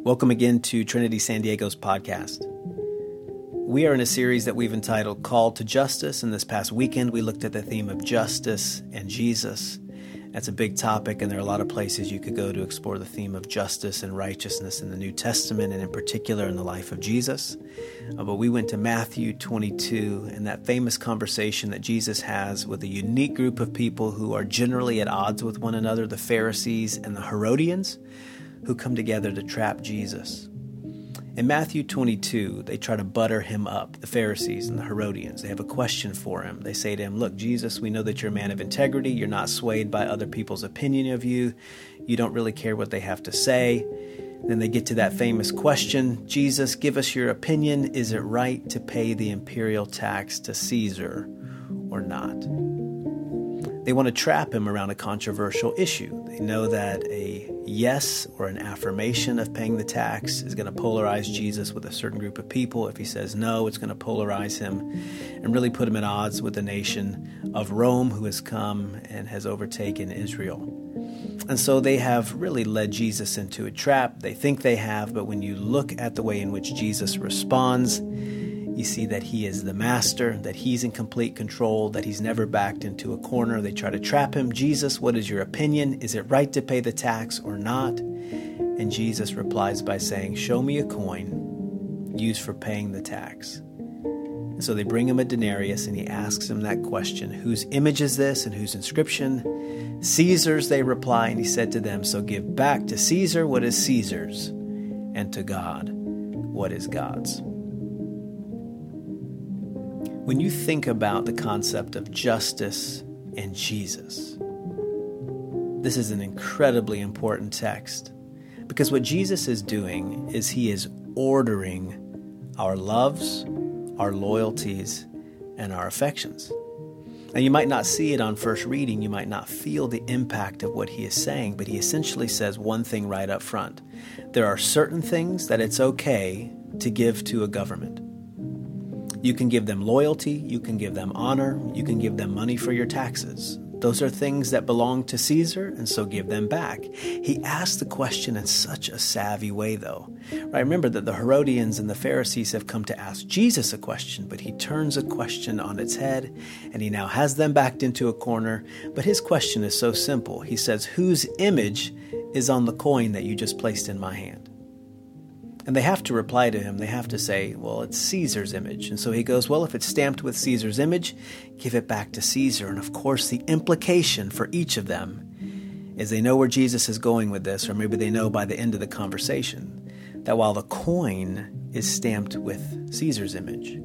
Welcome again to Trinity San Diego's podcast. We are in a series that we've entitled Call to Justice, and this past weekend we looked at the theme of justice and Jesus. That's a big topic, and there are a lot of places you could go to explore the theme of justice and righteousness in the New Testament, and in particular in the life of Jesus. But we went to Matthew 22 and that famous conversation that Jesus has with a unique group of people who are generally at odds with one another, the Pharisees and the Herodians, who come together to trap Jesus. In Matthew 22, they try to butter him up, the Pharisees and the Herodians. They have a question for him. They say to him, "Look, Jesus, we know that you're a man of integrity. You're not swayed by other people's opinion of you. You don't really care what they have to say." Then they get to that famous question, "Jesus, give us your opinion. Is it right to pay the imperial tax to Caesar or not?" They want to trap him around a controversial issue. They know that a yes or an affirmation of paying the tax is going to polarize Jesus with a certain group of people. If he says no, it's going to polarize him and really put him at odds with the nation of Rome, who has come and has overtaken Israel. And so they have really led Jesus into a trap. They think they have, but when you look at the way in which Jesus responds, you see that he is the master, that he's in complete control, that he's never backed into a corner. They try to trap him. "Jesus, what is your opinion? Is it right to pay the tax or not?" And Jesus replies by saying, "Show me a coin used for paying the tax." And so they bring him a denarius, and he asks him that question, "Whose image is this and whose inscription?" "Caesar's," they reply, and he said to them, "So give back to Caesar what is Caesar's, and to God what is God's." When you think about the concept of justice and Jesus, this is an incredibly important text, because what Jesus is doing is he is ordering our loves, our loyalties, and our affections. Now, you might not see it on first reading. You might not feel the impact of what he is saying, but he essentially says one thing right up front. There are certain things that it's okay to give to a government. You can give them loyalty, you can give them honor, you can give them money for your taxes. Those are things that belong to Caesar, and so give them back. He asked the question in such a savvy way, though. Right? Remember that the Herodians and the Pharisees have come to ask Jesus a question, but he turns a question on its head, and he now has them backed into a corner. But his question is so simple. He says, "Whose image is on the coin that you just placed in my hand?" And they have to reply to him. They have to say, "Well, it's Caesar's image." And so he goes, "Well, if it's stamped with Caesar's image, give it back to Caesar." And of course, the implication for each of them is they know where Jesus is going with this, or maybe they know by the end of the conversation, that while the coin is stamped with Caesar's image,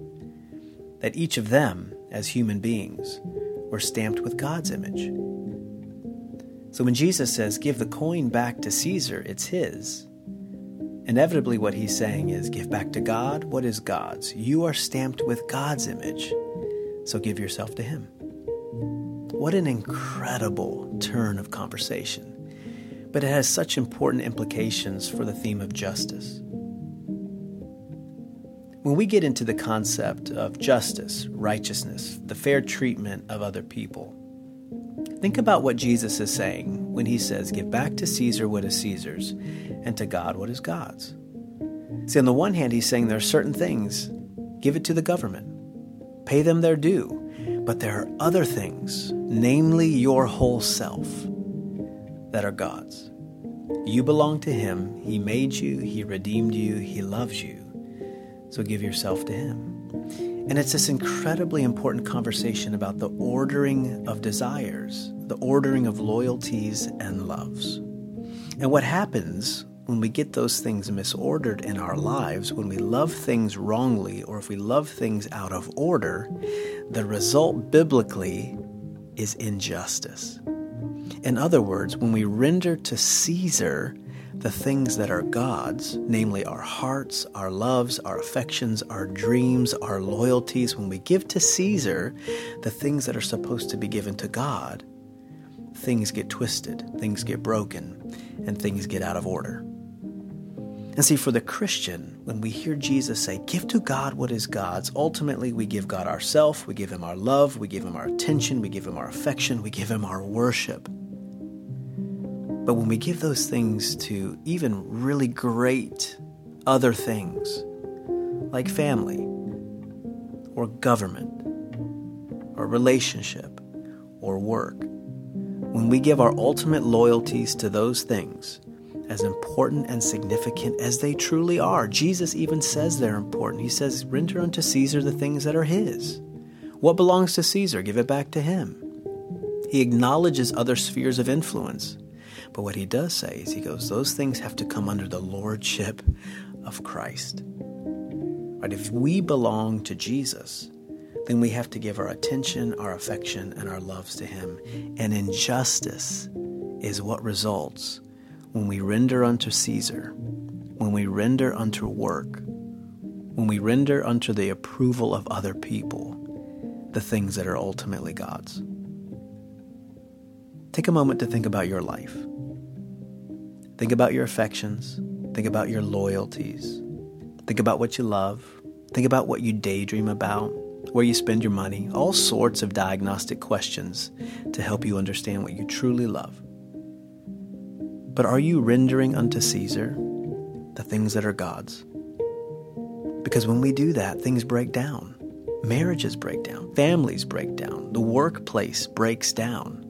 that each of them as human beings were stamped with God's image. So when Jesus says, "Give the coin back to Caesar," it's his. Inevitably, what he's saying is, give back to God what is God's. You are stamped with God's image, so give yourself to him. What an incredible turn of conversation. But it has such important implications for the theme of justice. When we get into the concept of justice, righteousness, the fair treatment of other people, think about what Jesus is saying when he says, "Give back to Caesar what is Caesar's, and to God what is God's." See, on the one hand, he's saying there are certain things. Give it to the government. Pay them their due. But there are other things, namely your whole self, that are God's. You belong to him. He made you. He redeemed you. He loves you. So give yourself to him. And it's this incredibly important conversation about the ordering of desires, the ordering of loyalties and loves. And what happens when we get those things misordered in our lives, when we love things wrongly, or if we love things out of order, the result biblically is injustice. In other words, when we render to Caesar the things that are God's, namely our hearts, our loves, our affections, our dreams, our loyalties, when we give to Caesar the things that are supposed to be given to God, things get twisted, things get broken, and things get out of order. And see, for the Christian, when we hear Jesus say, give to God what is God's, ultimately we give God ourself, we give him our love, we give him our attention, we give him our affection, we give him our worship. But when we give those things to even really great other things, like family, or government, or relationship, or work, when we give our ultimate loyalties to those things, as important and significant as they truly are. Jesus even says they're important. He says, render unto Caesar the things that are his. What belongs to Caesar, give it back to him. He acknowledges other spheres of influence. But what he does say is he goes, those things have to come under the lordship of Christ. Right? If we belong to Jesus, then we have to give our attention, our affection, and our loves to him. And injustice is what results when we render unto Caesar, when we render unto work, when we render unto the approval of other people, the things that are ultimately God's. Take a moment to think about your life. Think about your affections. Think about your loyalties. Think about what you love. Think about what you daydream about, where you spend your money, all sorts of diagnostic questions to help you understand what you truly love. But are you rendering unto Caesar the things that are God's? Because when we do that, things break down. Marriages break down. Families break down. The workplace breaks down.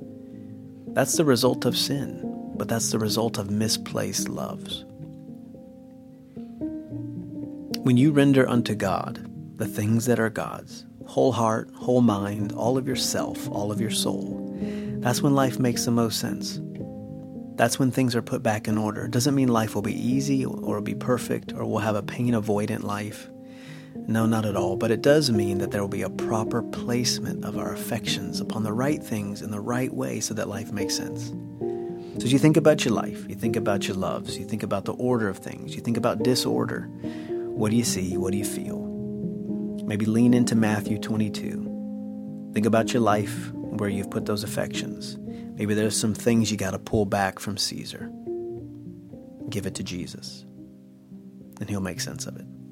That's the result of sin, but that's the result of misplaced loves. When you render unto God the things that are God's, whole heart, whole mind, all of yourself, all of your soul, that's when life makes the most sense. That's when things are put back in order. It doesn't mean life will be easy or be perfect or we'll have a pain-avoidant life. No, not at all. But it does mean that there will be a proper placement of our affections upon the right things in the right way so that life makes sense. So as you think about your life, you think about your loves, you think about the order of things, you think about disorder. What do you see? What do you feel? Maybe lean into Matthew 22. Think about your life, where you've put those affections. Maybe there's some things you got to pull back from Caesar. Give it to Jesus, and he'll make sense of it.